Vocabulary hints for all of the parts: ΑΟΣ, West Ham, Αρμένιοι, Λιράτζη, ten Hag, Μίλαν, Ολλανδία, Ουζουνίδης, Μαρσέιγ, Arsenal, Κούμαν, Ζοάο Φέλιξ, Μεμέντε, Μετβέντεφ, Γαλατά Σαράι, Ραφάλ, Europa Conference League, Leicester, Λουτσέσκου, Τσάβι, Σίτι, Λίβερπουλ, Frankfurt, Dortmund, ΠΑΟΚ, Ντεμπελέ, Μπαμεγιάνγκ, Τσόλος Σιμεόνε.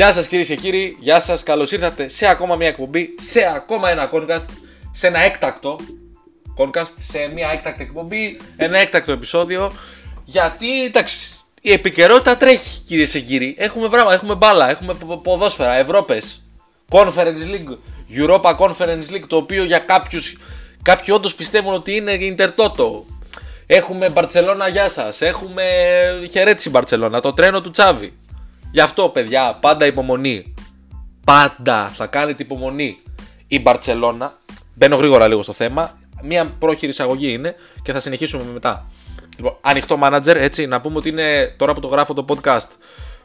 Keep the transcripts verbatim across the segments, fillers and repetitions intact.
Γεια σας κυρίες και κύριοι, γεια σας, καλώς ήρθατε σε ακόμα μια εκπομπή, σε ακόμα ένα ΚωνCast, σε ένα έκτακτο ΚωνCast, σε μια έκτακτη εκπομπή, ένα έκτακτο επεισόδιο. Γιατί, εντάξει, η επικαιρότητα τρέχει κυρίες και κύριοι, έχουμε πράγμα, έχουμε μπάλα, έχουμε ποδόσφαιρα, Ευρώπες, Conference League, Europa Conference League, το οποίο για κάποιους, κάποιοι όντως πιστεύουν ότι είναι Ιντερτότο. Έχουμε Μπαρτσελώνα, γεια σας, έχουμε χαιρέτηση Μπαρτσελώνα, το τρένο του Τσάβι. Γι' αυτό παιδιά, πάντα υπομονή. Πάντα θα κάνετε υπομονή. Η Μπαρτσελώνα, μπαίνω γρήγορα λίγο στο θέμα, μία πρόχειρη εισαγωγή είναι και θα συνεχίσουμε μετά. Λοιπόν, ανοιχτό manager, έτσι, να πούμε ότι είναι, τώρα που το γράφω το podcast,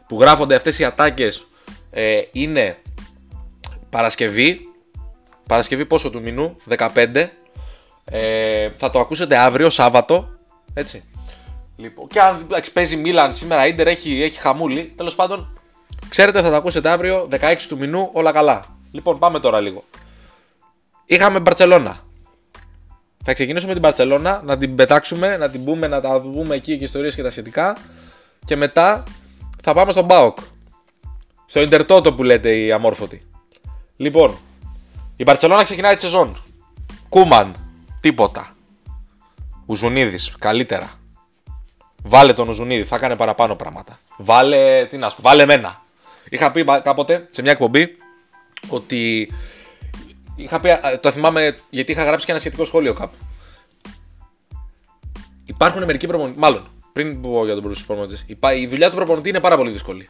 που γράφονται αυτές οι ατάκες, ε, είναι Παρασκευή, Παρασκευή πόσο του μηνού, δεκαπέντε, ε, θα το ακούσετε αύριο, Σάββατο, έτσι. Λοιπόν, και αν παίζει Μίλαν σήμερα, Ίντερ έχει, έχει χαμούλη. Τέλος πάντων, ξέρετε, θα τα ακούσετε αύριο, δεκαέξι του μηνού, όλα καλά. Λοιπόν, πάμε τώρα λίγο. Είχαμε Μπαρτσελώνα. Θα ξεκινήσουμε με την Μπαρτσελώνα, να την πετάξουμε, να την πούμε, να τα πούμε εκεί και ιστορίες και τα σχετικά. Και μετά θα πάμε στον ΠΑΟΚ. Στο Ιντερτότο που λέτε οι αμόρφωτοι. Λοιπόν, η Μπαρτσελώνα ξεκινάει τη σεζόν. Κούμαν, τίποτα. Ουζουνίδης, καλύτερα. Βάλε τον Ουζουνίδη, θα έκανε παραπάνω πράγματα. Βάλε, τι να σου, βάλε εμένα. Είχα πει κάποτε σε μια εκπομπή ότι. Είχα πει, το θυμάμαι γιατί είχα γράψει και ένα σχετικό σχόλιο κάπου. Υπάρχουν μερικοί προπονητές. Μάλλον, πριν πω για τον προπονητή, η δουλειά του προπονητή είναι πάρα πολύ δύσκολη.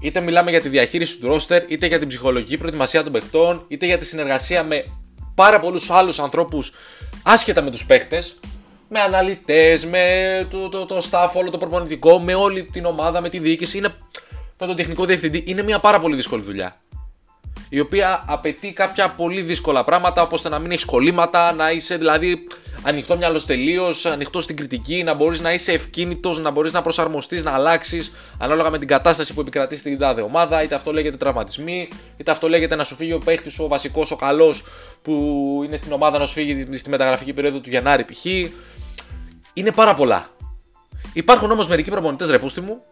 Είτε μιλάμε για τη διαχείριση του ρόστερ, είτε για την ψυχολογική προετοιμασία των παιχτών, είτε για τη συνεργασία με πάρα πολλούς άλλους ανθρώπους άσχετα με τους παίχτες. Με αναλυτές, με το, το, το staff, όλο το προπονητικό, με όλη την ομάδα, με τη διοίκηση, είναι, με τον τεχνικό διευθυντή. Είναι μια πάρα πολύ δύσκολη δουλειά. Η οποία απαιτεί κάποια πολύ δύσκολα πράγματα, όπως να μην έχεις κολλήματα, να είσαι δηλαδή ανοιχτό μυαλός τελείως, ανοιχτό στην κριτική, να μπορείς να είσαι ευκίνητος, να μπορείς να προσαρμοστείς, να αλλάξεις ανάλογα με την κατάσταση που επικρατεί στην τάδε ομάδα. Είτε αυτό λέγεται τραυματισμοί, είτε αυτό λέγεται να σου φύγει ο παίχτης σου, ο βασικός, ο καλός που είναι στην ομάδα, να σου φύγει στη μεταγραφική περίοδο του Γενάρη π.χ. Είναι πάρα πολλά. Υπάρχουν όμως μερικοί προπονητές, ρε πούστη μου,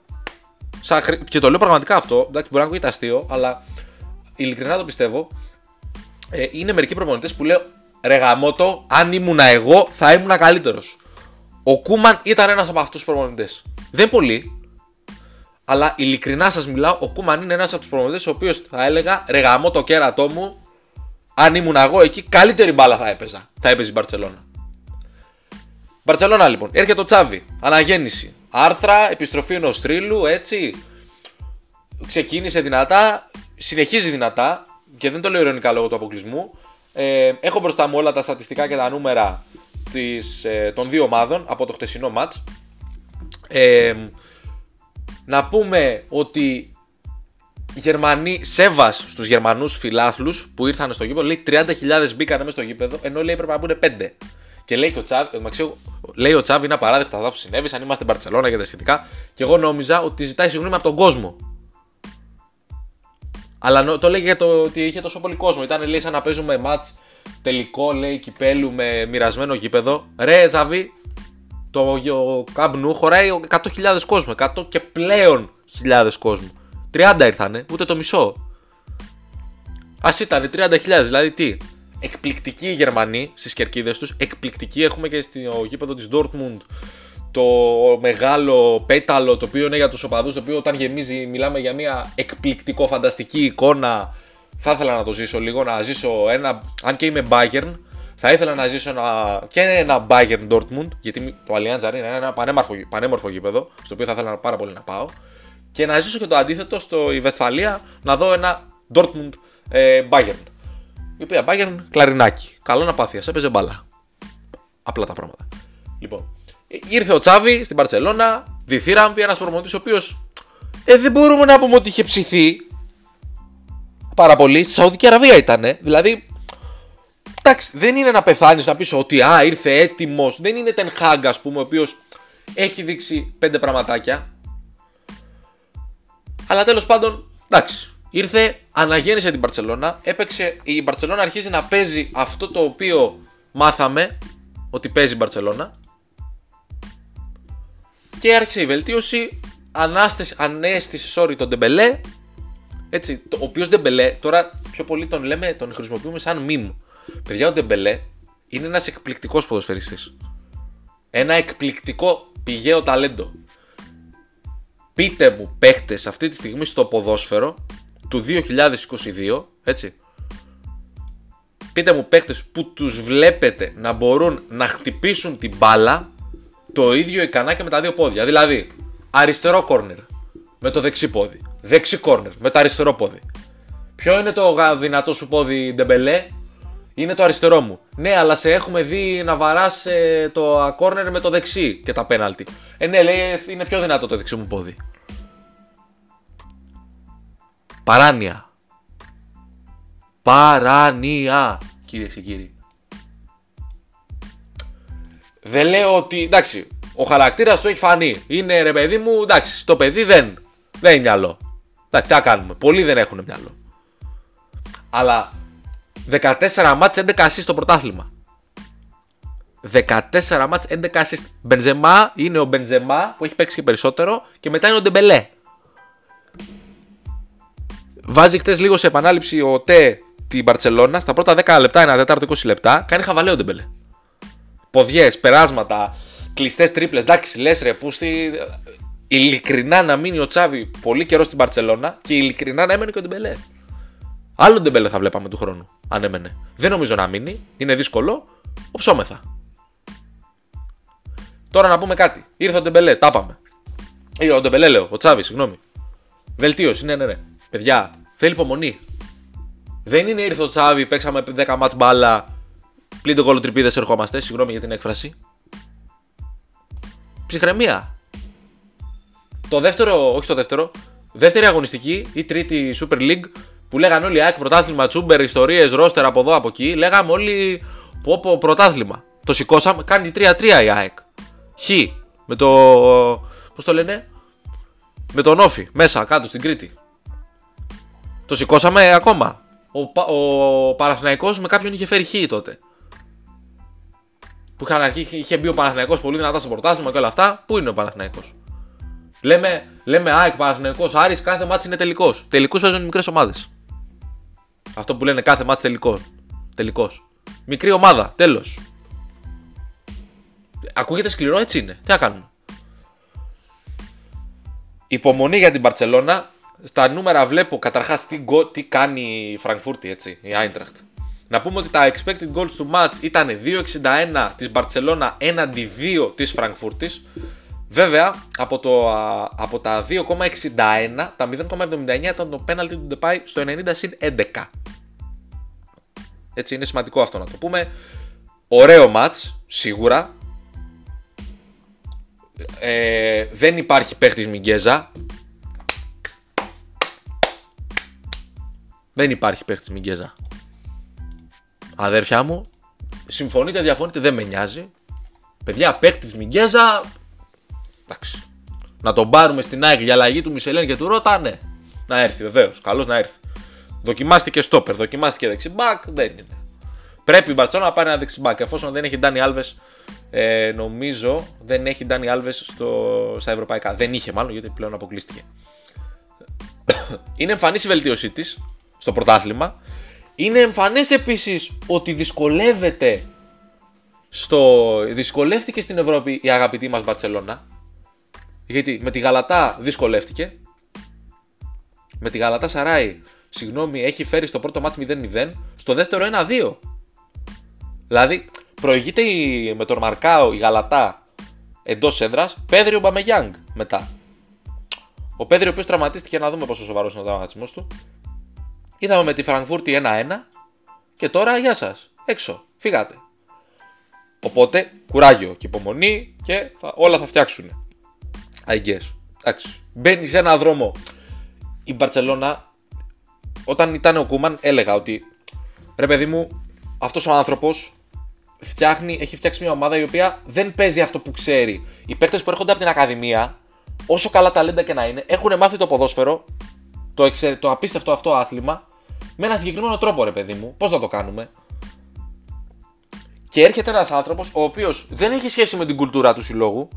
σαν... και το λέω πραγματικά αυτό, εντάξει, μπορεί να ακούγεται αστείο, αλλά ειλικρινά το πιστεύω. Ε, είναι μερικοί προπονητές που λέω, ρε γαμώτο, αν ήμουνα εγώ θα ήμουνα καλύτερος. Ο Κούμαν ήταν ένας από αυτούς τους προπονητές. Δεν πολύ, αλλά ειλικρινά σας μιλάω, ο Κούμαν είναι ένας από τους προπονητές ο οποίος θα έλεγα, ρε γαμώτο κέρατό μου, αν ήμουν εγώ εκεί, καλύτερη μπάλα θα έπαιζα. Θα έπαιζε η Μπαρτσελώνα. Μπαρτσελώνα λοιπόν, έρχεται ο Τσάβι, αναγέννηση, άρθρα, επιστροφή ενός θρύλου, έτσι. Ξεκίνησε δυνατά, συνεχίζει δυνατά και δεν το λέω ειρωνικά λόγω του αποκλεισμού. Ε, έχω μπροστά μου όλα τα στατιστικά και τα νούμερα της, ε, των δύο ομάδων από το χτεσινό μάτς. Ε, να πούμε ότι Γερμανοί, σέβας στους Γερμανούς φιλάθλους που ήρθαν στο γήπεδο, λέει τριάντα χιλιάδες μπήκαν μέσα στο γήπεδο, ενώ λέει πρέπει να μπουν πέντε. Και λέει και ο Τσάβι, λέει ο Τσάβι είναι απαράδεκτα αυτά που συνέβησαν, είμαστε Μπαρτσελώνα και τα σχετικά. Και εγώ νόμιζα ότι ζητάει συγγνώμη από τον κόσμο. Αλλά το λέγε το ότι είχε τόσο πολύ κόσμο. Ήταν λέει σαν να παίζουμε μάτς τελικό, λέει, κυπέλου με μοιρασμένο γήπεδο. Ρε Τσάβι, το Καμπνού χωράει εκατό χιλιάδες κόσμο. εκατό και πλέον χιλιάδες κόσμο. τριάντα ήρθανε, ούτε το μισό. Ας ήταν τριάντα χιλιάδες, δηλαδή τι. Εκπληκτικοί οι Γερμανοί στις κερκίδες τους. Εκπληκτικοί. Έχουμε και στο γήπεδο της Dortmund το μεγάλο πέταλο, το οποίο είναι για τους οπαδούς, το οποίο όταν γεμίζει μιλάμε για μια εκπληκτικό φανταστική εικόνα. Θα ήθελα να το ζήσω λίγο, να ζήσω ένα, αν και είμαι Bayern, θα ήθελα να ζήσω ένα, και ένα Bayern Dortmund, γιατί το Allianz Arena είναι ένα πανέμορφο, πανέμορφο γήπεδο, στο οποίο θα ήθελα πάρα πολύ να πάω, και να ζήσω και το αντίθετο στο η Βεσφαλία, να δω ένα Dortmund ε, Bayern. Η οποία Bayern κλαρινάκι. Καλό να πάθει, έπαιζε μπάλα. Απλά τα πράγματα. Λοιπόν, ήρθε ο Τσάβι στην Μπαρτσελώνα, διθύραμβη, ένας προπονητής ο οποίος ε, δεν μπορούμε να πούμε ότι είχε ψηθεί πάρα πολύ. Στη Σαουδική Αραβία ήτανε. Δηλαδή, εντάξει, δεν είναι να πεθάνεις να πεις ότι α, ήρθε έτοιμος. Δεν είναι Ten Hag, ας πούμε, ο οποίος έχει δείξει πέντε πραγματάκια. Αλλά τέλος πάντων, εντάξει. Ήρθε, αναγέννησε την Μπαρτσελώνα, έπαιξε, η Μπαρτσελώνα αρχίζει να παίζει αυτό το οποίο μάθαμε ότι παίζει η Μπαρτσελώνα και άρχισε η βελτίωση, ανέστησε sorry, τον Ντεμπελέ Έτσι, ο οποίος Ντεμπελέ, τώρα πιο πολύ τον λέμε, τον χρησιμοποιούμε σαν μιμ. Παιδιά, ο Ντεμπελέ είναι ένας εκπληκτικός ποδοσφαιριστής. Ένα εκπληκτικό πηγαίο ταλέντο. Πείτε μου παίχτες αυτή τη στιγμή στο ποδόσφαιρο του δύο χιλιάδες είκοσι δύο, έτσι. Πείτε μου παίχτες που τους βλέπετε να μπορούν να χτυπήσουν την μπάλα το ίδιο ικανά και με τα δύο πόδια. Δηλαδή, αριστερό κόρνερ με το δεξί πόδι. Δεξί κόρνερ με το αριστερό πόδι. Ποιο είναι το δυνατό σου πόδι, Ντεμπελέ? Είναι το αριστερό μου. Ναι, αλλά σε έχουμε δει να βαράς ε, το κόρνερ με το δεξί και τα πέναλτι. Ε, ναι, λέει, είναι πιο δυνατό το δεξί μου πόδι. Παράνοια. Παράνοια, κυρίες και κύριοι. Δεν λέω ότι, εντάξει, ο χαρακτήρας του έχει φανεί. Είναι, ρε παιδί μου, εντάξει, το παιδί δεν, δεν είναι μυαλό. Εντάξει, τι θα κάνουμε, πολλοί δεν έχουν μυαλό. Αλλά δεκατέσσερα μάτς έντεκα ασίστ στο πρωτάθλημα. δεκατέσσερα μάτς έντεκα ασίστ. Μπενζεμά είναι ο Μπενζεμά που έχει παίξει και περισσότερο. Και μετά είναι ο Ντεμπελέ. Βάζει χτες λίγο σε επανάληψη ο Τε την Μπαρτσελώνα. Στα πρώτα δέκα λεπτά, ένα τέταρτο είκοσι λεπτά, κάνει χαβαλέ ο Ντεμπελέ. Ποδιές, περάσματα, κλειστές τρίπλες. Εντάξει, λες ρε πούστη. Ειλικρινά να μείνει ο Τσάβι πολύ καιρό στην Μπαρτσελώνα και ειλικρινά να έμενε και ο Ντεμπελέ. Άλλον Ντεμπελέ θα βλέπαμε του χρόνου, αν έμενε. Δεν νομίζω να μείνει, είναι δύσκολο, οψόμεθα. Τώρα να πούμε κάτι. Ήρθε ο Ντεμπελέ, τα πάμε. Ή ο Ντεμπελέ λέω, ο Τσάβι, συγγνώμη. Βελτίωση, ναι, ναι, ναι. Παιδιά, θέλει υπομονή. Δεν είναι ήρθε ο Τσάβι, παίξαμε δέκα μάτς μπάλα, πλήν το κολοτριπίδες ερχόμαστε. Συγγνώμη για την έκφραση. Ψυχραιμία. Το δεύτερο, όχι το δεύτερο, δεύτερη αγωνιστική ή τρίτη Super League. Που λέγανε όλοι ΑΕΚ, πρωτάθλημα, τσούμπερ, ιστορίες, ρόστερ από εδώ από εκεί. Λέγαμε όλοι πω πω πρωτάθλημα. Το σηκώσαμε, κάνει τρία τρία η ΑΕΚ. Χ, με το, πώς το λένε, με τον Όφι, μέσα κάτω στην Κρήτη. Το σηκώσαμε ακόμα. Ο, ο Παναθηναϊκός με κάποιον είχε φέρει Χ τότε. Που είχαν αρχίσει, είχε μπει ο Παναθηναϊκός πολύ δυνατά στο πρωτάθλημα και όλα αυτά. Πού είναι ο Παναθηναϊκός? Λέμε, λέμε ΑΕΚ, Παναθηναϊκός, Άρης, κάθε μάτσι είναι τελικός. Τελικούς παίζουν οι μικρές ομάδες. Αυτό που λένε κάθε μάτς τελικό. Τελικός. Μικρή ομάδα. Τέλος. Ακούγεται σκληρό, έτσι είναι. Τι να κάνουμε. Υπομονή για την Μπαρτσελώνα. Στα νούμερα βλέπω καταρχάς τι, go, τι κάνει η Φραγκφούρτη, έτσι, η Άιντραχτ. Να πούμε ότι τα expected goals του match ήταν δύο κόμμα εξήντα ένα της Μπαρτσελώνα έναντι δύο της Φραγκφούρτης. Βέβαια, από, το, από τα δύο κόμμα εξήντα ένα, τα μηδέν κόμμα εβδομήντα εννέα ήταν το πέναλτι του Ντεπάι στο ενενήντα συν έντεκα. Έτσι, είναι σημαντικό αυτό να το πούμε. Ωραίο μάτς, σίγουρα. Ε, δεν υπάρχει παίχτης Μιγκέζα. Δεν υπάρχει παίχτης Μιγκέζα. Αδέρφια μου, συμφωνείτε, διαφωνείτε, δεν με νοιάζει. Παιδιά, παίχτης Μιγκέζα... Εντάξει. Να τον πάρουμε στην ΑΕΚ για αλλαγή του Μισελέν και του Ρώτα, ναι. Να έρθει βεβαίως, καλώς να έρθει. Δοκιμάστηκε στόπερ, δοκιμάστηκε δεξιμπάκ, δεν είναι. Πρέπει η Μπαρτσελώνα να πάρει ένα δεξιμπάκ, εφόσον δεν έχει Ντάνι Άλβες, ε, νομίζω δεν έχει Ντάνι Άλβες στο, στα ευρωπαϊκά. Δεν είχε μάλλον, γιατί πλέον αποκλείστηκε. Είναι εμφανής η βελτίωσή της στο πρωτάθλημα. Είναι εμφανές επίσης ότι δυσκολεύεται στο... δυσκολεύτηκε στην Ευρώπη η αγαπητή μας Μπαρτσελώνα. Γιατί με τη Γαλατά δυσκολεύτηκε. Με τη Γαλατά Σαράι, συγγνώμη, έχει φέρει στο πρώτο μάτς μηδέν μηδέν, στο δεύτερο ένα δύο. Δηλαδή προηγείται η, με τον Μαρκάο η Γαλατά εντός έδρας, Πέδριο Μπαμεγιάνγκ μετά. Ο Πέδριο ο οποίος τραυματίστηκε, να δούμε πόσο σοβαρός είναι ο τραυματισμός του. Είδαμε με τη Φραγκφούρτη ένα ένα και τώρα γεια σας, έξω, φύγατε. Οπότε κουράγιο και υπομονή και θα, όλα θα φτιάξουν. I guess. Εντάξει. Μπαίνει σε έναν δρόμο. Η Μπαρτσελώνα, όταν ήταν ο Κούμαν, έλεγα ότι ρε παιδί μου, αυτός ο άνθρωπος φτιάχνει, έχει φτιάξει μια ομάδα η οποία δεν παίζει αυτό που ξέρει. Οι παίκτες που έρχονται από την Ακαδημία, όσο καλά ταλέντα και να είναι, έχουν μάθει το ποδόσφαιρο, το, εξε, το απίστευτο αυτό άθλημα, με έναν συγκεκριμένο τρόπο, ρε παιδί μου. Πώς να το κάνουμε. Και έρχεται ένας άνθρωπος ο οποίος δεν έχει σχέση με την κουλτούρα του συλλόγου,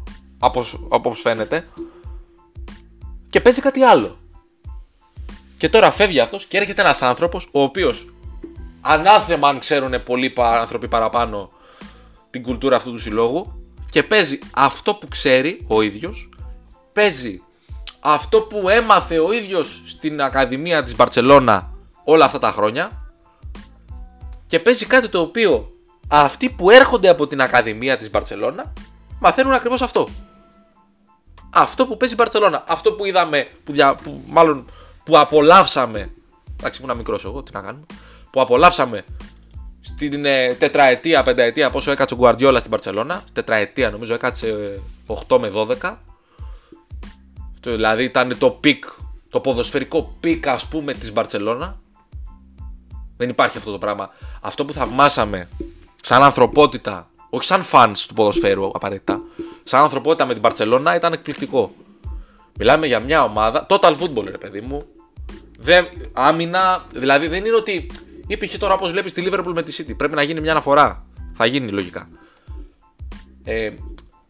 όπως φαίνεται, και παίζει κάτι άλλο. Και τώρα φεύγει αυτός και έρχεται ένας άνθρωπος ο οποίος ανάθεμα αν ξέρουν πολλοί άνθρωποι παραπάνω την κουλτούρα αυτού του συλλόγου και παίζει αυτό που ξέρει ο ίδιος, παίζει αυτό που έμαθε ο ίδιος στην Ακαδημία της Μπαρτσελώνα όλα αυτά τα χρόνια και παίζει κάτι το οποίο αυτοί που έρχονται από την Ακαδημία της Μπαρτσελώνα μαθαίνουν ακριβώς αυτό. Αυτό που παίζει η Μπαρτσελώνα, αυτό που είδαμε, που, δια, που μάλλον που απολαύσαμε, εντάξει ήμουν μικρός εγώ, τι να κάνουμε, που απολαύσαμε στην ε, τετραετία, πενταετία, πόσο έκατσε ο Γκουαρδιόλα στην Μπαρτσελώνα, τετραετία νομίζω έκατσε οκτώ με δώδεκα, δηλαδή ήταν το πικ, το ποδοσφαιρικό πικ ας πούμε της Μπαρτσελώνα. Δεν υπάρχει αυτό το πράγμα. Αυτό που θαυμάσαμε σαν ανθρωπότητα, όχι σαν fans του ποδοσφαίρου απαραίτητα, σαν ανθρωπότητα με την Μπαρτσελώνα ήταν εκπληκτικό. Μιλάμε για μια ομάδα, total football ρε παιδί μου, δεν, άμυνα, δηλαδή δεν είναι ότι υπήρχε τώρα όπως βλέπεις τη Liverpool με τη City, πρέπει να γίνει μια αναφορά, θα γίνει λογικά. Ε,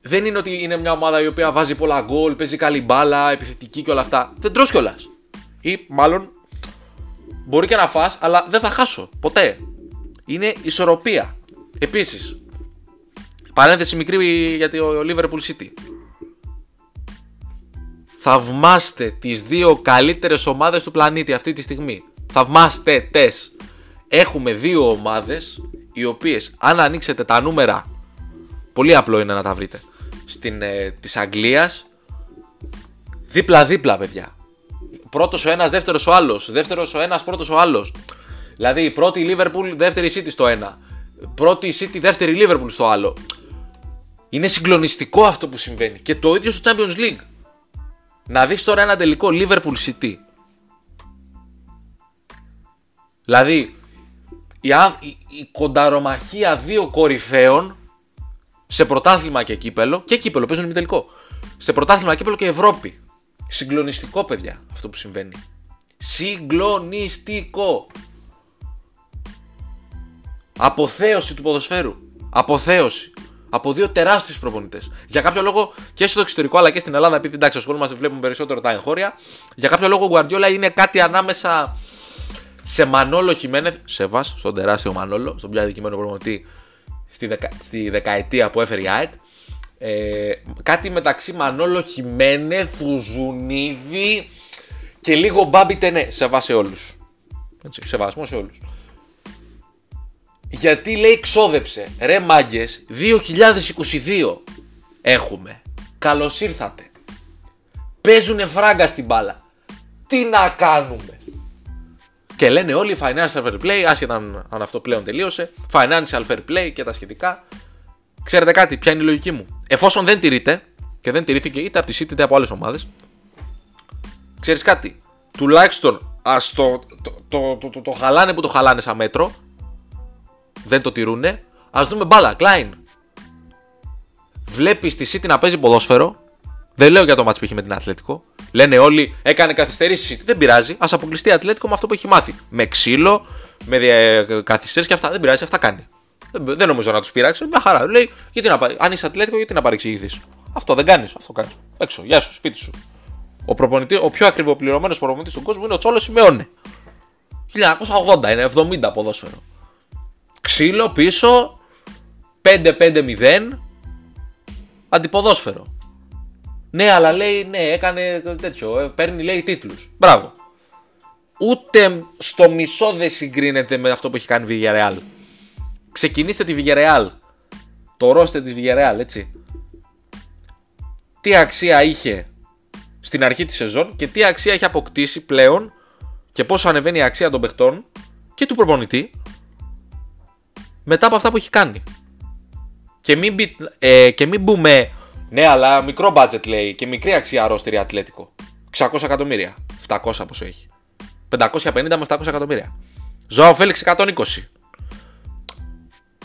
δεν είναι ότι είναι μια ομάδα η οποία βάζει πολλά γκολ, παίζει καλή μπάλα, επιθετική και όλα αυτά, δεν τρως κιόλας. Ή μάλλον μπορεί και να φας, αλλά δεν θα χάσω, ποτέ. Είναι ισορροπία. Επίσης, παρένθεση μικρή για το Liverpool City. Θαυμάστε τις δύο καλύτερες ομάδες του πλανήτη αυτή τη στιγμή. Θαυμάστε τες. Έχουμε δύο ομάδες οι οποίες αν ανοίξετε τα νούμερα, πολύ απλό είναι να τα βρείτε, στην, ε, της Αγγλίας, δίπλα δίπλα παιδιά. Πρώτος ο ένας, δεύτερος ο άλλος. Δεύτερος ο ένας, πρώτος ο άλλος. Δηλαδή η πρώτη Liverpool, δεύτερη City στο ένα. Πρώτη City, δεύτερη Liverpool στο άλλο. Είναι συγκλονιστικό αυτό που συμβαίνει. Και το ίδιο στο Champions League. Να δεις τώρα ένα τελικό Liverpool City. Δηλαδή η, η, η κονταρομαχία δύο κορυφαίων σε πρωτάθλημα και κύπελο. Και κύπελο, παίζουν ημιτελικό. Σε πρωτάθλημα, κύπελο και Ευρώπη. Συγκλονιστικό παιδιά αυτό που συμβαίνει. Συγκλονιστικό. Αποθέωση του ποδοσφαίρου. Αποθέωση. Από δύο τεράστιους προπονητές. Για κάποιο λόγο και στο εξωτερικό αλλά και στην Ελλάδα, επειδή εντάξει ασχολούμαστε, βλέπουμε περισσότερο τα εγχώρια. Για κάποιο λόγο ο Γκουαρδιόλα είναι κάτι ανάμεσα σε Μανόλο Χιμένεθ, σε Βάς, στον τεράστιο Μανόλο, στον πια δικημένο προπονητή στη, δεκα, στη δεκαετία που έφερε η ΑΕΚ. Ε, κάτι μεταξύ Μανόλο Χιμένεθ, Φουζουνίδη και λίγο Μπάμπι Τενέ. Σεβάσαι όλους. Σεβασμό σε όλους. Γιατί λέει ξόδεψε. Ρε μάγκες, δύο χιλιάδες είκοσι δύο έχουμε. Καλώς ήρθατε. Παίζουνε φράγκα στην μπάλα. Τι να κάνουμε. Και λένε όλοι financial fair play, άσχετα αν, αν αυτό πλέον τελείωσε. Financial fair play και τα σχετικά. Ξέρετε κάτι, ποια είναι η λογική μου. Εφόσον δεν τηρείται, και δεν τηρήθηκε είτε από τη City είτε από άλλες ομάδες, ξέρεις κάτι, τουλάχιστον ας το, το, το, το, το, το χαλάνε που το χαλάνε σαν μέτρο, δεν το τηρούνε, ας δούμε μπάλα, Klein. Βλέπεις τη City να παίζει ποδόσφαιρο, δεν λέω για το μάτς που είχε με την Ατλέτικο, λένε όλοι έκανε καθυστερήσεις η City, δεν πειράζει, ας αποκλειστεί η Ατλέτικο με αυτό που έχει μάθει. Με ξύλο, με καθυστερήσεις και αυτά, δεν πειράζει, αυτά κάνει. Δεν νομίζω να τους πειράξει, μια χαρά. Λέει, γιατί να πα... αν είσαι Ατλέτικο, γιατί να παρεξηγηθείς. Αυτό δεν κάνεις, αυτό κάνεις. Έξω, γεια σου, σπίτι σου. Ο, ο πιο ακριβοπληρωμένος προπονητής του κόσμου είναι ο Τσόλος Σιμεόνε. χίλια εννιακόσια ογδόντα, είναι εβδομήντα ποδόσφαιρο. Ξύλο πίσω, πέντε πέντε μηδέν, αντιποδόσφαιρο. Ναι, αλλά λέει, ναι, έκανε τέτοιο, παίρνει λέει τίτλους. Μπράβο. Ούτε στο μισό δεν συγκρίνεται με αυτό που έχει κάνει η Villarreal. Ξεκινήστε τη Villarreal, το ρόστερ της Villarreal, έτσι. Τι αξία είχε στην αρχή της σεζόν και τι αξία έχει αποκτήσει πλέον και πόσο ανεβαίνει η αξία των παιχτών και του προπονητή μετά από αυτά που έχει κάνει. Και μην, μπει, ε, και μην μπούμε, ναι, αλλά μικρό budget λέει και μικρή αξία ρόστερ Ατλέτικο. εξακόσια εκατομμύρια. εφτακόσια πόσο έχει. πεντακόσια πενήντα με εφτακόσια εκατομμύρια. Ζωάο Φέλιξ εκατόν είκοσι.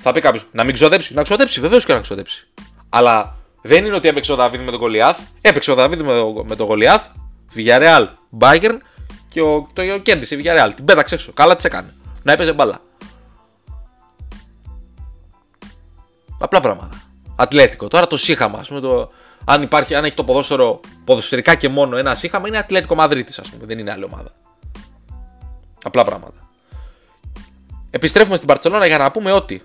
Θα πει κάποιος να μην ξοδέψει. Να ξοδέψει, βεβαίως και να ξοδέψει. Αλλά δεν είναι ότι έπαιξε ο Δαβίδ με τον Γολιάθ. Έπαιξε ο Δαβίδ με τον Γολιάθ, Villarreal, Bayern και ο, το, ο κέρδισε η Villarreal. Την πέταξε έξω. Καλά τις έκανε. Να έπαιζε μπάλα. Απλά πράγματα. Ατλέτικο. Τώρα το σύγχαμα, ας πούμε, το... αν, υπάρχει, αν έχει το ποδόσφαιρο ποδοσφαιρικά και μόνο ένα σύγχαμα, είναι Ατλέτικο Μαδρίτης, ας πούμε. Δεν είναι άλλη ομάδα. Απλά πράγματα. Επιστρέφουμε στην Μπαρτσελόνα για να πούμε ότι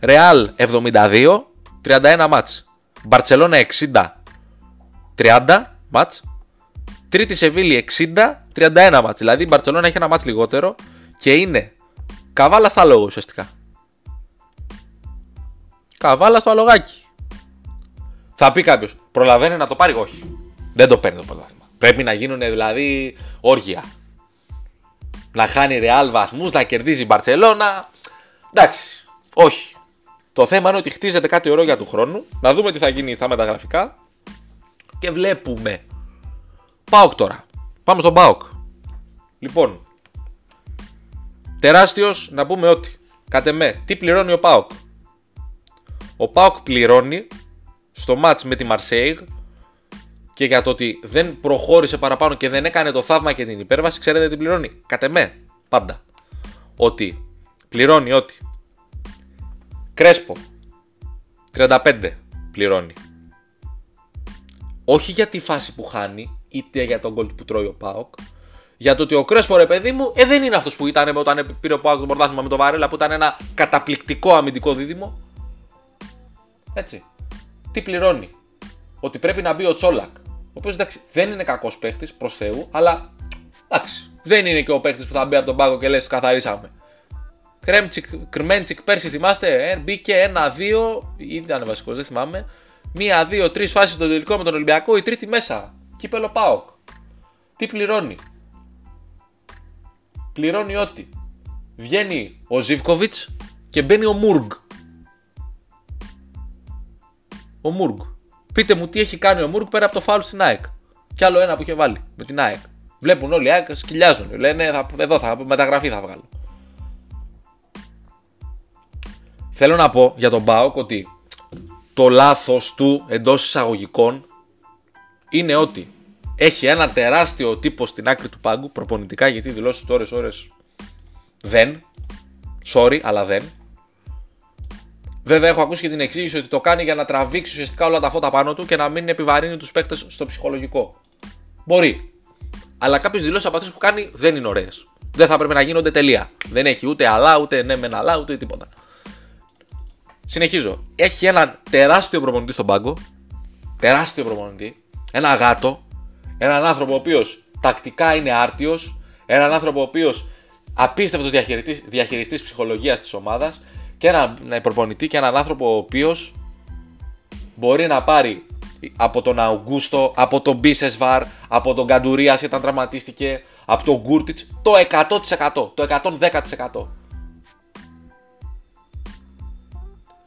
Ρεάλ εβδομήντα δύο, τριάντα ένα μάτς. Μπαρτσελόνα εξήντα, τριάντα μάτς. Τρίτη Σεβίλη εξήντα, τριάντα ένα μάτς. Δηλαδή η Μπαρτσελόνα έχει ένα μάτς λιγότερο και είναι καβάλα στα λόγω ουσιαστικά. Καβάλα στο αλογάκι. Θα πει κάποιος, προλαβαίνει να το πάρει? Όχι. Δεν το παίρνει το πρωτάθλημα. Πρέπει να γίνουν δηλαδή όργια. Να χάνει Ρεάλ βαθμούς, να κερδίζει η Μπαρτσελόνα. Εντάξει. Όχι. Το θέμα είναι ότι χτίζεται κάτι ωραίο για του χρόνου. Να δούμε τι θα γίνει στα μεταγραφικά. Και βλέπουμε. ΠΑΟΚ τώρα. Πάμε στον ΠΑΟΚ. Λοιπόν. Τεράστιος να πούμε ότι. Κατ' εμέ, τι πληρώνει ο ΠΑΟΚ? Ο ΠΑΟΚ πληρώνει στο μάτς με τη Μαρσέιγ και για το ότι δεν προχώρησε παραπάνω και δεν έκανε το θαύμα και την υπέρβαση, ξέρετε τι πληρώνει? Κατ' εμέ, πάντα. Ότι πληρώνει ότι Κρέσπο τριάντα πέντε πληρώνει. Όχι για τη φάση που χάνει, είτε για τον γκολ που τρώει ο ΠΑΟΚ. Για το ότι ο Κρέσπο, ρε παιδί μου, ε, δεν είναι αυτός που ήταν όταν πήρε ο ΠΑΟΚ το πρωτάθλημα με τον Βαρέλα, που ήταν ένα καταπληκτικό αμυντικό δίδυμο. Έτσι. Τι πληρώνει? Ότι πρέπει να μπει ο Τσόλακ. Ο οποίος εντάξει δεν είναι κακός παίχτης, προς Θεού, αλλά εντάξει. Δεν είναι και ο παίχτης που θα μπει από τον πάγκο και λες καθαρίσαμε. Κρέμτσικ πέρσι θυμάστε, ε, μπήκε ένα-δύο, ήταν βασικός, δεν θυμάμαι. Μία-δύο-τρει φάσεις στον τελικό με τον Ολυμπιακό, η τρίτη μέσα. Κύπελο ΠΑΟΚ. Τι πληρώνει? Πληρώνει ότι βγαίνει ο Ζίβκοβιτς και μπαίνει ο Μουργκ. Ο Μουργκ. Πείτε μου τι έχει κάνει ο Μουργκ πέρα από το φάουλ στην ΑΕΚ. Κι άλλο ένα που είχε βάλει με την ΑΕΚ. Βλέπουν όλοι οι ΑΕΚ, σκυλιάζουν. Λένε θα, εδώ θα μεταγραφή θα βγάλω. Θέλω να πω για τον ΠΑΟΚ ότι το λάθος του εντός εισαγωγικών είναι ότι έχει ένα τεράστιο τύπο στην άκρη του πάγκου προπονητικά, γιατί δηλώσεις ώρες ώρες δεν. Sorry, αλλά δεν. Βέβαια, έχω ακούσει και την εξήγηση ότι το κάνει για να τραβήξει ουσιαστικά όλα τα φώτα πάνω του και να μην επιβαρύνει τους παίκτες στο ψυχολογικό. Μπορεί. Αλλά κάποιες δηλώσεις από αυτές που κάνει δεν είναι ωραίες. Δεν θα πρέπει να γίνονται τελεία. Δεν έχει ούτε αλλά, ούτε ναι μεν αλλά, ούτε τίποτα. Συνεχίζω. Έχει έναν τεράστιο προπονητή στον πάγκο. Τεράστιο προπονητή. Ένα γάτο. Έναν άνθρωπο ο οποίος τακτικά είναι άρτιος. Έναν άνθρωπο ο οποίος απίστευτος διαχειριστής, διαχειριστής ψυχολογίας της ομάδας. Και έναν προπονητή και έναν άνθρωπο ο οποίος μπορεί να πάρει από τον Αουγκούστο, από τον Μπίσεσβαρ, από τον Καντουρίας όταν τραυματίστηκε, από τον Γκούρτιτς, το εκατό τοις εκατό, το εκατόν δέκα τοις εκατό.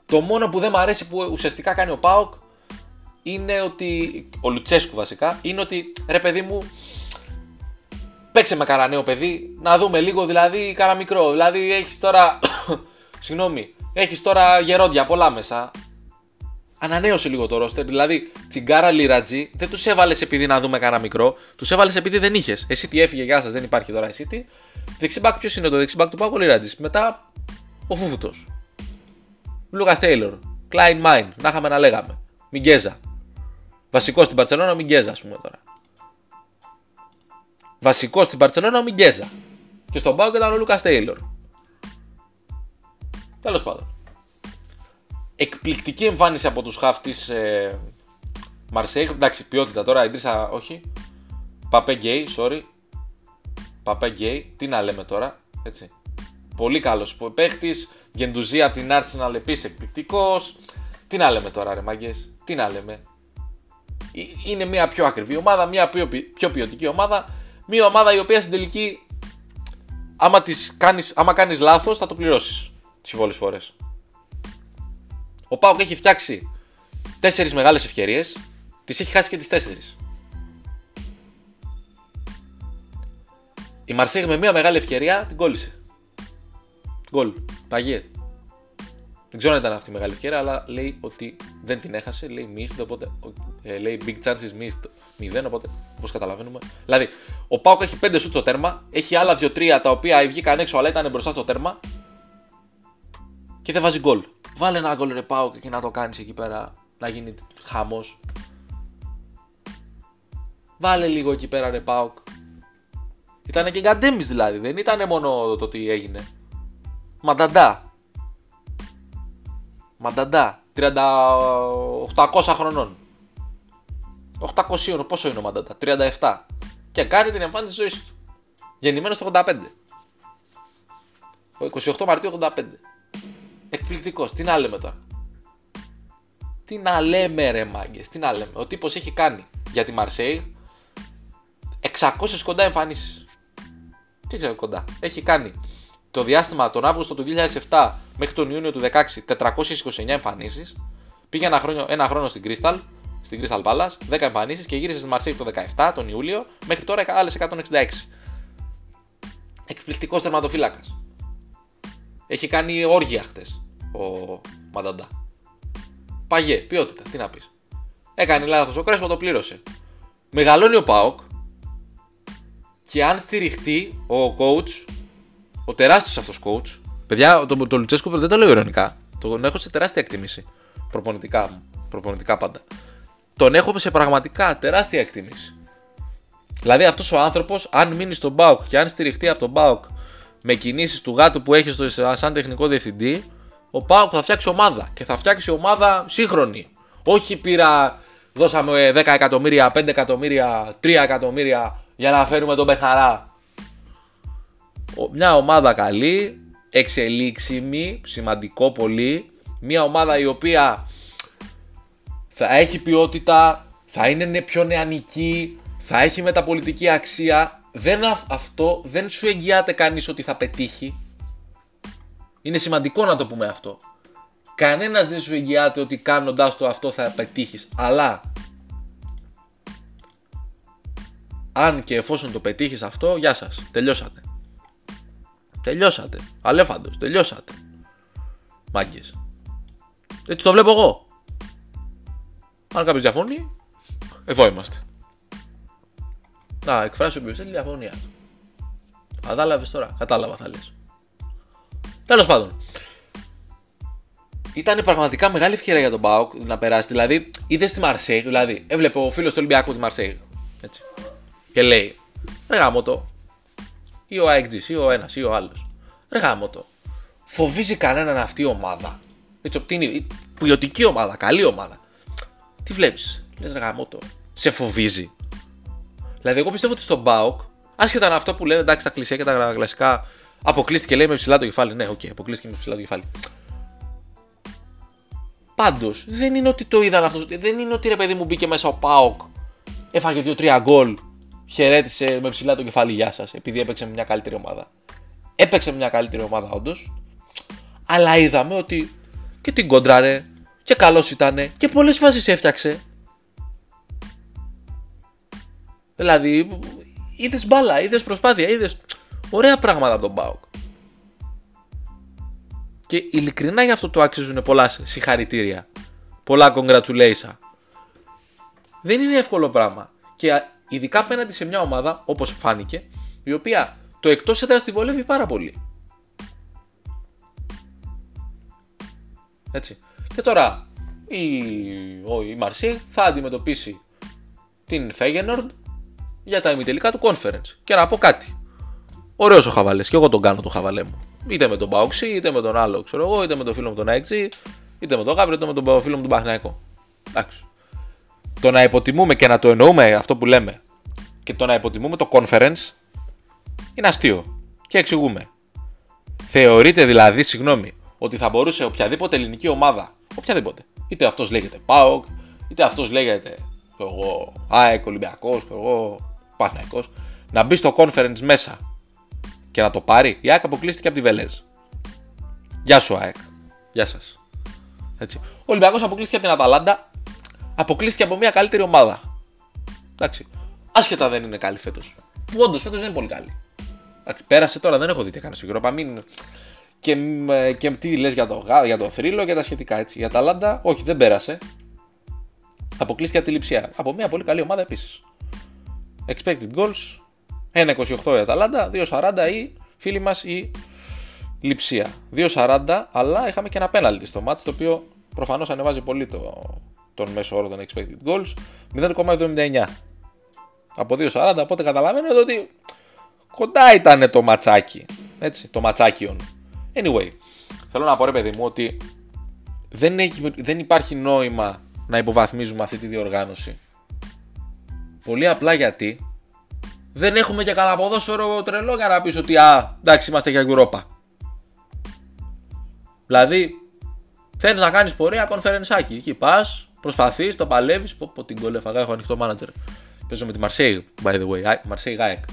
Το μόνο που δεν μου αρέσει που ουσιαστικά κάνει ο ΠΑΟΚ είναι ότι, ο Λουτσέσκου βασικά, είναι ότι ρε παιδί μου, παίξε με κανένα νέο παιδί, να δούμε λίγο δηλαδή κανένα μικρό, δηλαδή έχεις τώρα... Συγγνώμη, έχεις τώρα γερόντια πολλά μέσα. Ανανέωσε λίγο το ρόστερ. Δηλαδή, τσιγκάρα Λιράτζη δεν τους έβαλες επειδή να δούμε κανένα μικρό. Τους έβαλες επειδή δεν είχες. Εσύ τι έφυγε, γεια σας, δεν υπάρχει τώρα εσύ τι. Δεξιμπάκ, ποιος είναι το δεξιμπάκ του Πάκου? Λιράτζης. Μετά ο Φούφουτος. Λούκα Τέιλορ. Κλάιν Μάιν. Να είχαμε να λέγαμε. Μιγκέζα. Βασικό στην Μπαρτσελόνα ο Μιγκέζα, α πούμε τώρα. Βασικό στην Μπαρτσελόνα ο Μιγκέζα. Και στον Πάκου ήταν ο Λούκα Τέιλορ. Τέλος πάντων. Εκπληκτική εμφάνιση από τους χαφ της ε, Μαρσέιγ. Εντάξει, ποιότητα τώρα. Εντρίσα, όχι. Παπέ γκέι, sorry. Παπέ γκέι, τι να λέμε τώρα. Έτσι. Πολύ καλός παίχτης. Γκεντουζή από την Arsenal επίσης εκπληκτικός. Τι να λέμε τώρα, ρε μάγκες. Τι να λέμε. Είναι μια πιο ακριβή ομάδα, μια πιο, πιο ποιοτική ομάδα. Μια ομάδα η οποία στην τελική, άμα, κάνεις, άμα κάνεις λάθος, θα το πληρώσεις. Τις πολλές φορές. Ο ΠΑΟΚ έχει φτιάξει τέσσερις μεγάλες ευκαιρίες, τις έχει χάσει και τις τέσσερις. Η Μαρσέιγ με μία μεγάλη ευκαιρία την κόλλησε. Γκολ, παγιέ. Δεν ξέρω αν ήταν αυτή η μεγάλη ευκαιρία, αλλά λέει ότι δεν την έχασε, λέει missed, οπότε ε, λέει big chances missed, μηδέν, οπότε όπως καταλαβαίνουμε. Δηλαδή, ο ΠΑΟΚ έχει πέντε σουτ στο τέρμα, έχει άλλα δύο τρία τα οποία βγήκαν έξω, αλλά ήταν μπροστά στο τέρμα. Και δεν βάζει γκολ. Βάλε ένα γκολ ρε ΠΑΟΚ και να το κάνεις εκεί πέρα. Να γίνει χαμός. Βάλε λίγο εκεί πέρα ρε ΠΑΟΚ. Ήταν και γκαντέμις δηλαδή, δεν ήταν μόνο το τι έγινε. Μανταντά. Μανταντά. οκτακόσια χρονών. οκτακόσια, πόσο είναι ο Μανταντά, τριάντα επτά. Και κάνει την εμφάνιση της ζωής του. Γεννημένος το ογδόντα πέντε. Ο εικοστή όγδοη Μαρτίου ογδόντα πέντε. Εκπληκτικός, τι να λέμε τώρα. Τι να λέμε ρε μάγκες, τι να λέμε. Ο τύπος έχει κάνει για τη Μαρσέιγ εξακόσιες κοντά εμφανίσεις. Τι ξέρω κοντά. Έχει κάνει το διάστημα τον Αύγουστο του δύο χιλιάδες επτά μέχρι τον Ιούνιο του δύο χιλιάδες δεκαέξι τετρακόσιες είκοσι εννέα εμφανίσεις. Πήγε ένα χρόνο, ένα χρόνο στην Crystal, στην Crystal Palace, δέκα εμφανίσεις και γύρισε στη Μαρσέιγ το δεκαεπτά τον Ιούλιο, μέχρι τώρα άλλες εκατόν εξήντα έξι. Εκπληκτικός τερματοφύλακας. Έχει κάνει όργια χτες ο Μανταντά. Παγιέ, ποιότητα, τι να πεις. Έκανε λάθος ο Κρέσπο, το πλήρωσε. Μεγαλώνει ο ΠΑΟΚ. Και αν στηριχτεί ο coach, ο τεράστιος αυτός coach, παιδιά, το, το Λουτσέσκου δεν το λέω ειρωνικά. Τον έχω σε τεράστια εκτίμηση. Προπονητικά, προπονητικά πάντα. Τον έχω σε πραγματικά τεράστια εκτίμηση. Δηλαδή αυτός ο άνθρωπος, αν μείνει στον ΠΑΟΚ και αν στηριχτεί από τον ΠΑΟΚ με κινήσεις του γάτου που έχει στο, σαν τεχνικό διευθυντή, ο ΠΑΟΚ θα φτιάξει ομάδα. Και θα φτιάξει ομάδα σύγχρονη. Όχι πήρα, δώσαμε δέκα εκατομμύρια, πέντε εκατομμύρια, τρία εκατομμύρια. Για να φέρουμε τον Πεθαρά. Μια ομάδα καλή, εξελίξιμη, σημαντικό πολύ. Μια ομάδα η οποία θα έχει ποιότητα, θα είναι πιο νεανική, θα έχει μεταπολιτική αξία. Δεν, αυτό δεν σου εγγυάται κανείς ότι θα πετύχει. Είναι σημαντικό να το πούμε αυτό. Κανένας δεν σου εγγυάται ότι κάνοντας το αυτό θα πετύχεις. Αλλά αν και εφόσον το πετύχεις αυτό, γεια σας, τελειώσατε. Τελειώσατε, αλέφαντος, τελειώσατε. Μάγκες. Έτσι το βλέπω εγώ. Αν κάποιος διαφωνεί, εδώ είμαστε. Να εκφράσει ο οποίος θέλει διαφωνία. Κατάλαβες τώρα, κατάλαβα θα λες. Τέλος πάντων. Ήταν πραγματικά μεγάλη ευκαιρία για τον ΠΑΟΚ να περάσει. Δηλαδή, είδε στη Μαρσέιγ, δηλαδή, έβλεπε ο φίλος του Ολυμπιακού τη Μαρσέιγ. Έτσι. Και λέει, ρε γαμώτο, ή ο έι εξ τζι, ή ο ένας, ή ο άλλος. Ρε γαμώτο, φοβίζει κανέναν αυτή η ομάδα. Έτσι, τι είναι, η ποιοτική ομάδα, καλή ομάδα. Τι βλέπεις, λες ρε γαμώτο, σε φοβίζει. Δηλαδή, εγώ πιστεύω ότι στον ΠΑΟΚ, άσχετα με αυτό που λένε, εντάξει, τα κλισέ και τα κλασικά, αποκλείστηκε λέει με ψηλά το κεφάλι. Ναι, οκ, okay, αποκλείστηκε με ψηλά το κεφάλι. Πάντως, δεν είναι ότι το είδαν αυτό, δεν είναι ότι ρε παιδί μου μπήκε μέσα ο ΠΑΟΚ, έφαγε δύο τρία γκολ. Χαιρέτησε με ψηλά το κεφάλι, γεια σας, επειδή έπαιξε με μια καλύτερη ομάδα. Έπαιξε με μια καλύτερη ομάδα, όντως. Αλλά είδαμε ότι και την κόντραρε και καλός ήτανε και πολλές φάσεις έφτιαξε. Δηλαδή, είδες μπάλα, είδες προσπάθεια, είδες ωραία πράγματα από τον ΠΑΟΚ. Και ειλικρινά γι' αυτό το αξίζουν πολλά συγχαρητήρια. Πολλά congratulations. Δεν είναι εύκολο πράγμα. Και ειδικά απέναντι σε μια ομάδα, όπως φάνηκε, η οποία το εκτός έδρας τη βολεύει πάρα πολύ. Έτσι. Και τώρα η, η Μαρσέιγ θα αντιμετωπίσει την Φέγενορντ για τα ημιτελικά του conference. Και να πω κάτι. Ωραίος ο χαβαλές, και εγώ τον κάνω το χαβαλέ μου. Είτε με τον Παοξή, είτε με τον άλλο, ξέρω εγώ, είτε με τον φίλο μου τον έι εξ τζι, είτε με τον Γαβρι, είτε με τον φίλο μου τον Παχναϊκό. Εντάξει. Το να υποτιμούμε και να το εννοούμε αυτό που λέμε και το να υποτιμούμε το conference είναι αστείο. Και εξηγούμε. Θεωρείτε δηλαδή, συγγνώμη, ότι θα μπορούσε οποιαδήποτε ελληνική ομάδα, οποιαδήποτε, είτε αυτός λέγεται ΠΑΟΚ, είτε αυτός λέγεται εγώ, ΑΕΚ, Ολυμπιακός, εγώ, Παναθηναϊκός, να μπει στο conference μέσα και να το πάρει? Η ΑΕΚ αποκλείστηκε από τη Βελέζ. Γεια σου ΑΕΚ. Γεια σας. Έτσι. Ο Ολυμπιακός αποκλείστηκε από την Αταλάντα. Αποκλείστηκε από μια καλύτερη ομάδα. Εντάξει. Άσχετα δεν είναι καλή φέτος. Που όντως φέτος δεν είναι πολύ καλή. Εντάξει. Πέρασε τώρα, δεν έχω δει τι έκανε στο Europa. Μην... Και, και τι λες για το, για το θρύλο και τα σχετικά έτσι. Για τα Αταλάντα, όχι, δεν πέρασε. Αποκλείστηκε από τη Λιψία. Από μια πολύ καλή ομάδα επίσης. Expected goals. ένα είκοσι οκτώ η Αταλάντα, δύο σαράντα η φίλη μας η Λιψία. δύο σαράντα, αλλά είχαμε και ένα πέναλτι στο μάτς, το οποίο προφανώς ανεβάζει πολύ το. Τον μέσο όρο των expected goals μηδέν κόμμα εβδομήντα εννέα από δύο κόμμα σαράντα, οπότε καταλαβαίνετε ότι κοντά ήταν το ματσάκι. Έτσι, το ματσάκιον. Anyway, θέλω να πω, ρε παιδί μου, ότι δεν, έχει, δεν υπάρχει νόημα να υποβαθμίζουμε αυτή τη διοργάνωση. Πολύ απλά γιατί δεν έχουμε και καλά ποδόσφαιρο τρελό για να πεις ότι α, εντάξει, είμαστε για Europa. Δηλαδή, θέλεις να κάνεις πορεία κονφερενσάκι. Εκεί πας, προσπαθείς, το παλεύεις. Πω, πω την κολέφαγα, έχω ανοιχτό μάνατζερ. Παίζω με τη Μαρσέιγ, by the way, Μαρσέιγ ΑΕΚ,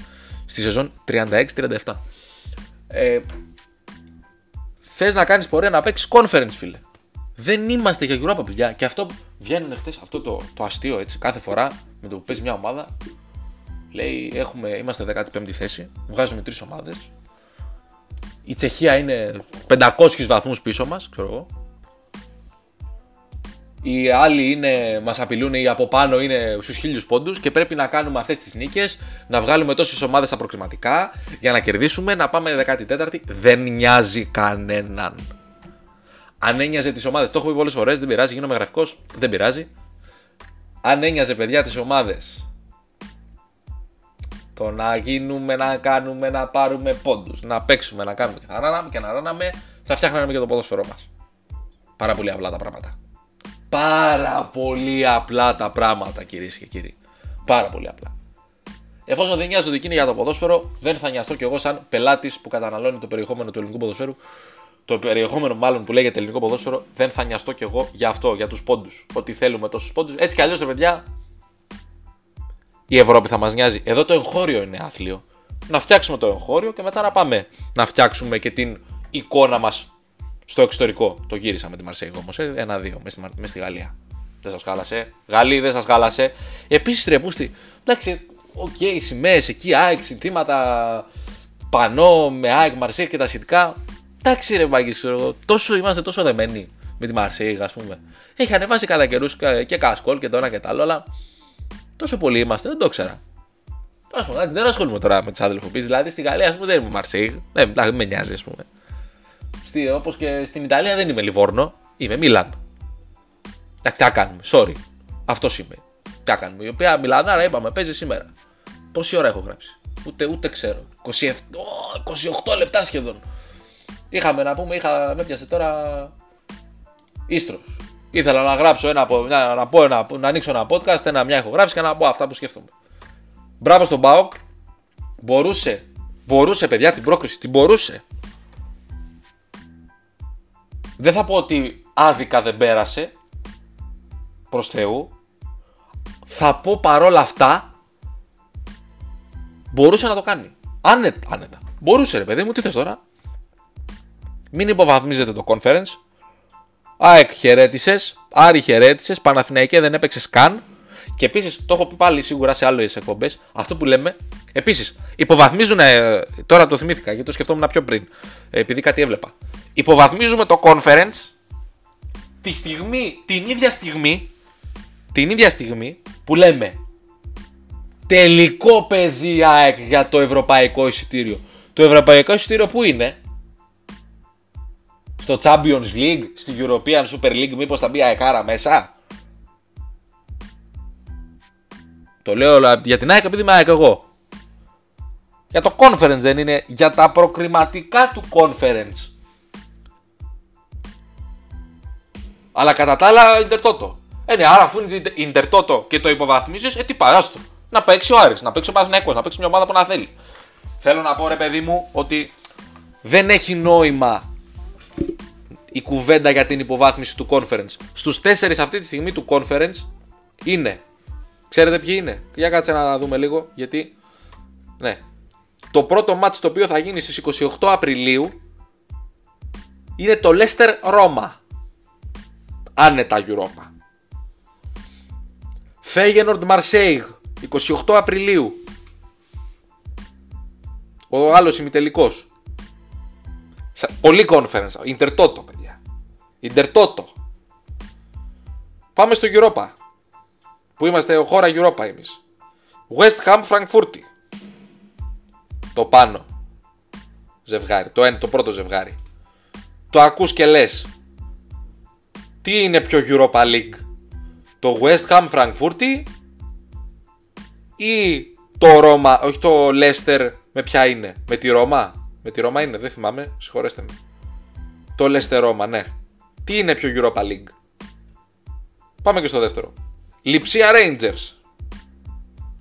στη σεζόν τριάντα έξι τριάντα επτά. Ε, θες να κάνεις πορεία να παίξεις conference, φίλε. Δεν είμαστε για Europa, παιδιά. Και αυτό βγαίνουν χτες, αυτό το, το αστείο, έτσι, κάθε φορά με το που παίζει μια ομάδα. Λέει, έχουμε, είμαστε δεκαπέντε θέση, βγάζουμε τρεις ομάδες. Η Τσεχία είναι πεντακόσιους βαθμούς πίσω μας, ξέρω εγώ. Οι άλλοι είναι, μας απειλούν, οι από πάνω είναι στους χίλιους πόντους και πρέπει να κάνουμε αυτές τις νίκες, να βγάλουμε τόσες ομάδες στα προκριματικά για να κερδίσουμε, να πάμε δεκατέσσερα. Δεν νοιάζει κανέναν. Αν ένοιαζε τις ομάδες, το έχω πει πολλές φορές, δεν πειράζει, γίνομαι γραφικός, δεν πειράζει. Αν ένοιαζε, παιδιά, τις ομάδες, το να γίνουμε, να κάνουμε, να πάρουμε πόντους, να παίξουμε, να κάνουμε και να ράναμε και να ράναμε, θα φτιάχναμε και το ποδόσφαιρό μας. Πάρα πολύ απλά τα πράγματα. Πάρα πολύ απλά τα πράγματα, κυρίες και κύριοι. Πάρα πολύ απλά. Εφόσον δεν νοιάζονται εκείνοι για το ποδόσφαιρο, δεν θα νοιαστώ κι εγώ σαν πελάτης που καταναλώνει το περιεχόμενο του ελληνικού ποδοσφαίρου. Το περιεχόμενο, μάλλον, που λέγεται ελληνικό ποδόσφαιρο, δεν θα νοιαστώ κι εγώ για αυτό, για τους πόντους. Ότι θέλουμε τόσους πόντους. Έτσι κι αλλιώς, ρε παιδιά, η Ευρώπη θα μας νοιάζει. Εδώ το εγχώριο είναι άθλιο. Να φτιάξουμε το εγχώριο και μετά να πάμε να φτιάξουμε και την εικόνα μας στο εξωτερικό. Το γύρισα με τη Μαρσέιγ όμως, ένα-δύο, μες στη Γαλλία. Δεν σας χάλασε. Γαλλία, δεν σας χάλασε. Επίσης, ρε Πούστη, εντάξει, οκ, οι σημαίες εκεί, ΑΕΚ, συντήματα, πανό με ΑΕΚ, Μαρσέιγ και τα σχετικά. Εντάξει, ρε Μάγκη, ξέρω εγώ, τόσο είμαστε τόσο δεμένοι με τη Μαρσέιγ, ας πούμε. Έχει ανεβάσει κατά καιρούς και κασκόλ και το ένα και το άλλο, αλλά τόσο πολύ είμαστε, δεν το ήξερα. Δεν ασχολούμαι τώρα με τις αδελφοποίησεις. Δηλαδή στη Γαλλία, ας πούμε, δεν είμαι Μαρσέιγ. Δεν με νοιάζει, ας πούμε. Όπως και στην Ιταλία δεν είμαι Λιβόρνο, είμαι Μίλαν. Εντάξει, τι κάνουμε, sorry. Αυτός είμαι. Τι κάνουμε. Η οποία Μιλανάρα, είπαμε, παίζει σήμερα. Πόση ώρα έχω γράψει, ούτε, ούτε ξέρω. είκοσι επτά, είκοσι οκτώ λεπτά σχεδόν. Είχαμε να πούμε, είχα, με πιάσε τώρα ίστρος. Ήθελα να γράψω ένα, να, να, πω ένα, να ανοίξω ένα podcast, ένα, μια έχω γράψει και να πω αυτά που σκέφτομαι. Μπράβο στον ΠΑΟΚ. Μπορούσε, μπορούσε, παιδιά, την πρόκριση, την μπορούσε. Δεν θα πω ότι άδικα δεν πέρασε, προς Θεού. Θα πω παρόλα αυτά, μπορούσε να το κάνει. Άνετα, άνετα. Μπορούσε, ρε παιδί μου, τι θες τώρα. Μην υποβαθμίζετε το conference. ΑΕΚ χαιρέτησες, Άρη χαιρέτησες, Παναθηναϊκέ δεν έπαιξες καν. Και επίσης, το έχω πει πάλι σίγουρα σε άλλες εκπομπές, αυτό που λέμε. Επίσης, υποβαθμίζουν, τώρα το θυμήθηκα γιατί το σκεφτόμουν πιο πριν, επειδή κάτι έβλεπα. Υποβαθμίζουμε το conference τη στιγμή, την ίδια στιγμή, την ίδια στιγμή που λέμε τελικό παίζει η ΑΕΚ για το ευρωπαϊκό εισιτήριο. Το ευρωπαϊκό εισιτήριο που είναι? Στο Champions League, στη European Super League, μήπως θα μπει η ΑΕΚ μέσα? Το λέω για την ΑΕΚ επειδή είμαι ΑΕΚ εγώ. Για το conference δεν είναι? Για τα προκριματικά του conference. Αλλά κατά τα άλλα, Ιντερτότο. Ε, ναι, άρα αφού είναι Ιντερτότο και το υποβαθμίζεις, ε, τι παράστο. Να παίξει ο Άρης, να παίξει ο Παναθηναϊκός, να παίξει μια ομάδα που να θέλει. Θέλω να πω, ρε παιδί μου, ότι δεν έχει νόημα η κουβέντα για την υποβάθμιση του conference. Στους τέσσερις αυτή τη στιγμή του conference είναι. Ξέρετε ποιοι είναι? Για κάτσε να δούμε λίγο, γιατί. Ναι. Το πρώτο μάτς το οποίο θα γίνει στις εικοστή όγδοη Απριλίου είναι το Leicester Ρόμα. Άνετα Europa. Φέγενορντ Μαρσέιγ, εικοστή όγδοη Απριλίου. Ο άλλος ημιτελικός. Πολύ conference. Ιντερτότο, παιδιά. Ιντερτότο. Πάμε στο Europa. Που είμαστε χώρα Europa εμείς. West Ham Φραγκφούρτη. Το πάνω ζευγάρι. Το, εν, το πρώτο ζευγάρι. Το ακούς και λες. Τι είναι πιο Europa League, το West Ham Frankfurt ή το Roma, όχι το Leicester Με ποια είναι, με τη Ρώμα. Με τη Ρώμα είναι, δεν θυμάμαι, συγχωρέστε με. Το Leicester Ρώμα, ναι. Τι είναι πιο Europa League. Πάμε και στο δεύτερο. Λιψία Rangers.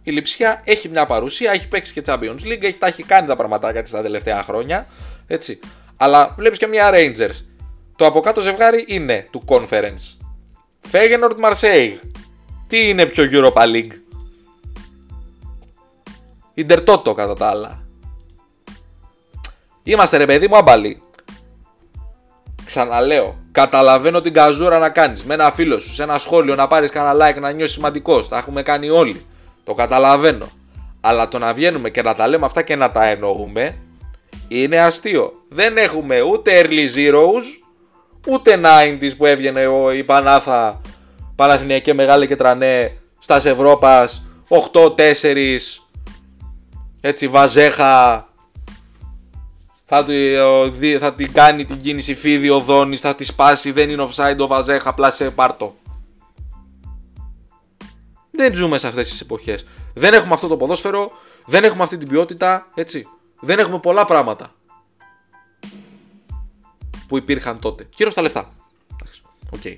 Η Λιψία έχει μια παρουσία, έχει παίξει και Champions League, έχει, τα έχει κάνει τα πραγματάκια της τα τελευταία χρόνια. Έτσι. Αλλά βλέπεις και μια Rangers. Το από κάτω ζευγάρι είναι του Conference. Φέγενορντ Μαρσέιγ. Τι είναι πιο Europa League. Ίντερ τότο κατά τα άλλα. Είμαστε ρε παιδί μου άμπαλοι. Ξαναλέω, καταλαβαίνω την καζούρα να κάνεις με ένα φίλο σου, σε ένα σχόλιο να πάρεις κανένα like, να νιώσεις σημαντικός. Τα έχουμε κάνει όλοι. Το καταλαβαίνω. Αλλά το να βγαίνουμε και να τα λέμε αυτά και να τα εννοούμε είναι αστείο. Δεν έχουμε ούτε early zeros, ούτε ενενήντα που έβγαινε η Πανάθα, Παναθηναϊκέ μεγάλη και τρανέ, στας Ευρώπας, οκτώ τέσσερα, έτσι Βαζέχα, θα, θα την κάνει την κίνηση φίδι ο Δόνης, θα τη σπάσει, δεν είναι offside ο Βαζέχα, απλά σε πάρτο. Δεν ζούμε σε αυτές τις εποχές. Δεν έχουμε αυτό το ποδόσφαιρο, δεν έχουμε αυτή την ποιότητα, έτσι. Δεν έχουμε πολλά πράγματα που υπήρχαν τότε. Γύρω στα λεφτά. Οκ. Okay.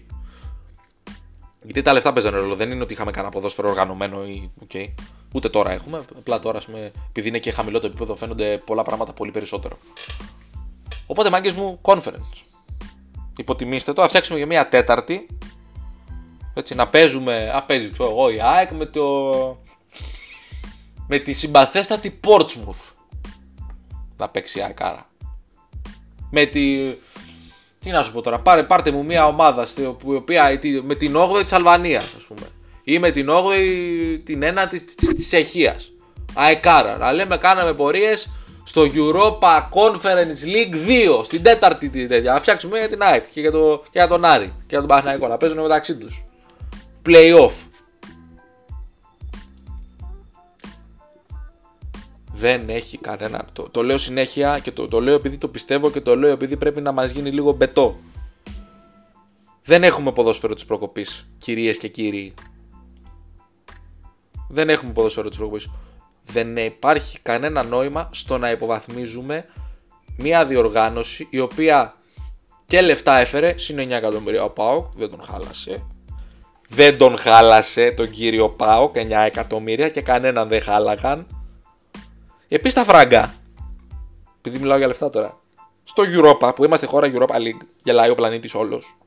Γιατί τα λεφτά παίζανε ρόλο. Δεν είναι ότι είχαμε κανένα ποδόσφαιρο οργανωμένο ή. Okay. Ούτε τώρα έχουμε. Απλά τώρα, ας πούμε, επειδή είναι και χαμηλό το επίπεδο, φαίνονται πολλά πράγματα πολύ περισσότερο. Οπότε, μάγκες μου, conference. Υποτιμήστε το, να φτιάξουμε για μία τέταρτη. Έτσι, να παίζουμε. Α, παίζει, ξέρω εγώ, η ΑΕΚ με το. Με τη συμπαθέστατη Portsmouth. Να παίξει η ΑΕΚ άρα. Με τη. Τι να σου πω τώρα, πάρε, πάρτε μου μια ομάδα στη, οποία, με την όγδοη της Αλβανίας, ας πούμε. Ή με την όγδοη την ένατη της, της, της Τσεχίας. Αεκάρα, να λέμε κάναμε πορείες στο Europa Conference League δύο, στην τέταρτη τέτοια. Να φτιάξουμε για την ΑΕΚ και για, το, και για τον Άρη και για τον Παναθηναϊκό. Να παίζουν μεταξύ τους. Playoff. Δεν έχει κανένα. Το, το λέω συνέχεια και το, το λέω επειδή το πιστεύω και το λέω επειδή πρέπει να μας γίνει λίγο μπετό. Δεν έχουμε ποδόσφαιρο της προκοπής, κυρίες και κύριοι. Δεν έχουμε ποδόσφαιρο της προκοπής. Δεν υπάρχει κανένα νόημα στο να υποβαθμίζουμε μια διοργάνωση η οποία και λεφτά έφερε, συν εννιά εκατομμύρια ο ΠΑΟΚ, δεν τον χάλασε. Δεν τον χάλασε τον κύριο ΠΑΟΚ, εννιά εκατομμύρια και κανέναν δεν χάλαγαν. Επίσης τα φράγκα, επειδή μιλάω για λεφτά τώρα, στο Europa που είμαστε χώρα Europa League, γελάει ο πλανήτης όλος.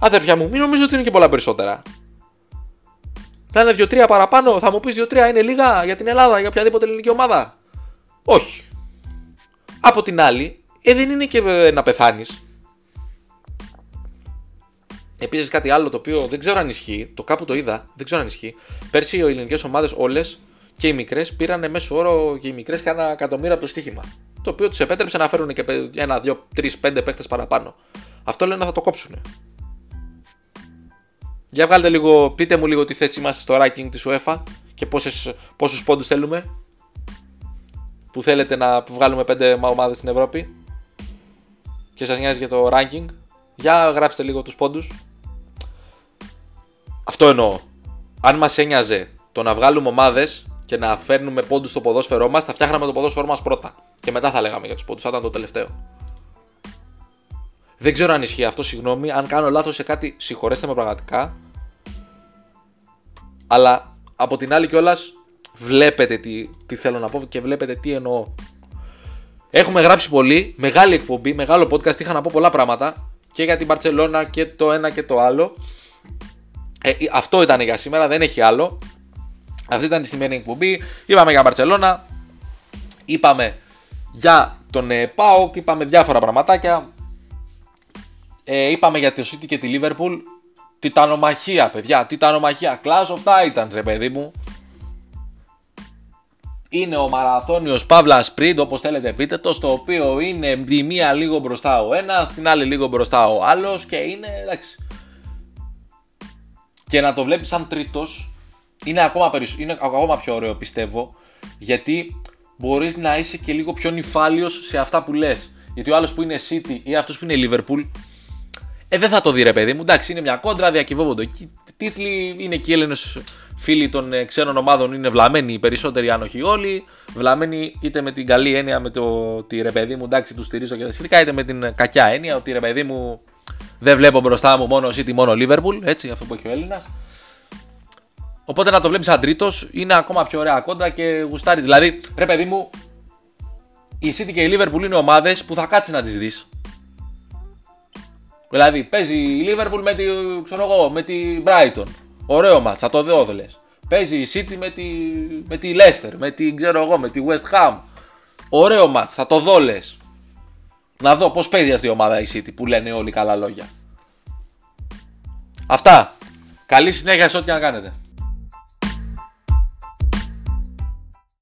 Αδερφιά μου, μην νομίζω ότι είναι και πολλά περισσότερα. Να είναι δύο τρία παραπάνω, θα μου πεις δύο τρία είναι λίγα για την Ελλάδα, για οποιαδήποτε ελληνική ομάδα. Όχι. Από την άλλη, ε, δεν είναι και ε, να πεθάνεις. Επίσης κάτι άλλο το οποίο δεν ξέρω αν ισχύει, το κάπου το είδα, δεν ξέρω αν ισχύει. Πέρσι οι ελληνικές ομάδες όλες και οι μικρές πήρανε μέσο όρο και οι μικρές κάνα εκατομμύρια από το στοίχημα. Το οποίο τους επέτρεψε να φέρουν και ένα, δύο, τρεις, πέντε παίχτες παραπάνω. Αυτό λένε θα το κόψουνε. Για βγάλτε λίγο, πείτε μου λίγο τι θέση είμαστε στο ranking της UEFA και πόσες, πόσους πόντους θέλουμε. Που θέλετε να βγάλουμε πέντε ομάδες στην Ευρώπη. Και σας νοιάζει για το ranking. Για γράψτε λίγο τους πόντους. Αυτό εννοώ. Αν μας ένοιαζε το να βγάλουμε ομάδες και να φέρνουμε πόντους στο ποδόσφαιρό μας, θα φτιάχναμε το ποδόσφαιρό μας πρώτα. Και μετά θα λέγαμε για τους πόντους, θα ήταν το τελευταίο. Δεν ξέρω αν ισχύει αυτό, συγγνώμη. Αν κάνω λάθος σε κάτι, συγχωρέστε με πραγματικά. Αλλά από την άλλη κιόλας, βλέπετε τι, τι θέλω να πω και βλέπετε τι εννοώ. Έχουμε γράψει πολύ, μεγάλη εκπομπή, μεγάλο podcast. Είχα να πω πολλά πράγματα και για την Μπαρτσελώνα και το ένα και το άλλο. Ε, αυτό ήταν για σήμερα, δεν έχει άλλο. Αυτή ήταν η σημερινή εκπομπή. Είπαμε για Μπαρτσελώνα, είπαμε για τον ΠΑΟΚ, είπαμε διάφορα πραγματάκια. Ε, είπαμε για το Σίτι και τη Λίβερπουλ. Τιτανομαχία, παιδιά, τιτανομαχία. Clash of Titans, ρε παιδί μου. Είναι ο μαραθώνιος Παύλα Σπριντ, όπως θέλετε πείτε το, στο οποίο είναι τη μία λίγο μπροστά ο ένας, την άλλη λίγο μπροστά ο άλλος και είναι εντάξει. Και να το βλέπεις σαν τρίτος είναι ακόμα, περισ... είναι ακόμα πιο ωραίο, πιστεύω, γιατί μπορείς να είσαι και λίγο πιο νυφάλιος σε αυτά που λες. Γιατί ο άλλος που είναι City ή αυτός που είναι Liverpool, ε, δεν θα το δει ρε παιδί μου. Εντάξει, είναι μια κόντρα, διακυβεύονται τίτλοι, είναι και οι Έλληνες φίλοι των ξένων ομάδων είναι βλαμμένοι οι περισσότεροι, αν όχι όλοι. Βλαμμένοι είτε με την καλή έννοια, με το ότι ρε παιδί μου εντάξει του στηρίζω και τα σχετικά, είτε με την κακιά έννοια, ότι ρε παιδί μου δεν βλέπω μπροστά μου μόνο City, μόνο Liverpool. Έτσι, αυτό που έχει ο Έλληνας. Οπότε να το βλέπεις σαν τρίτος είναι ακόμα πιο ωραία κόντρα και γουστάρεις. Δηλαδή, ρε παιδί μου, η City και η Liverpool είναι ομάδες που θα κάτσεις να τις δεις. Δηλαδή, παίζει η Liverpool με τη, ξέρω εγώ, με τη Brighton. Ωραίο μάτς, θα το δω, λες. Παίζει η City με τη, με τη Leicester, με τη, ξέρω εγώ, με τη West Ham. Ωραίο μάτς, θα το δω, λες. Να δω πώς παίζει αυτή η ομάδα η City που λένε όλοι καλά λόγια. Αυτά. Καλή συνέχεια σε ό,τι να κάνετε.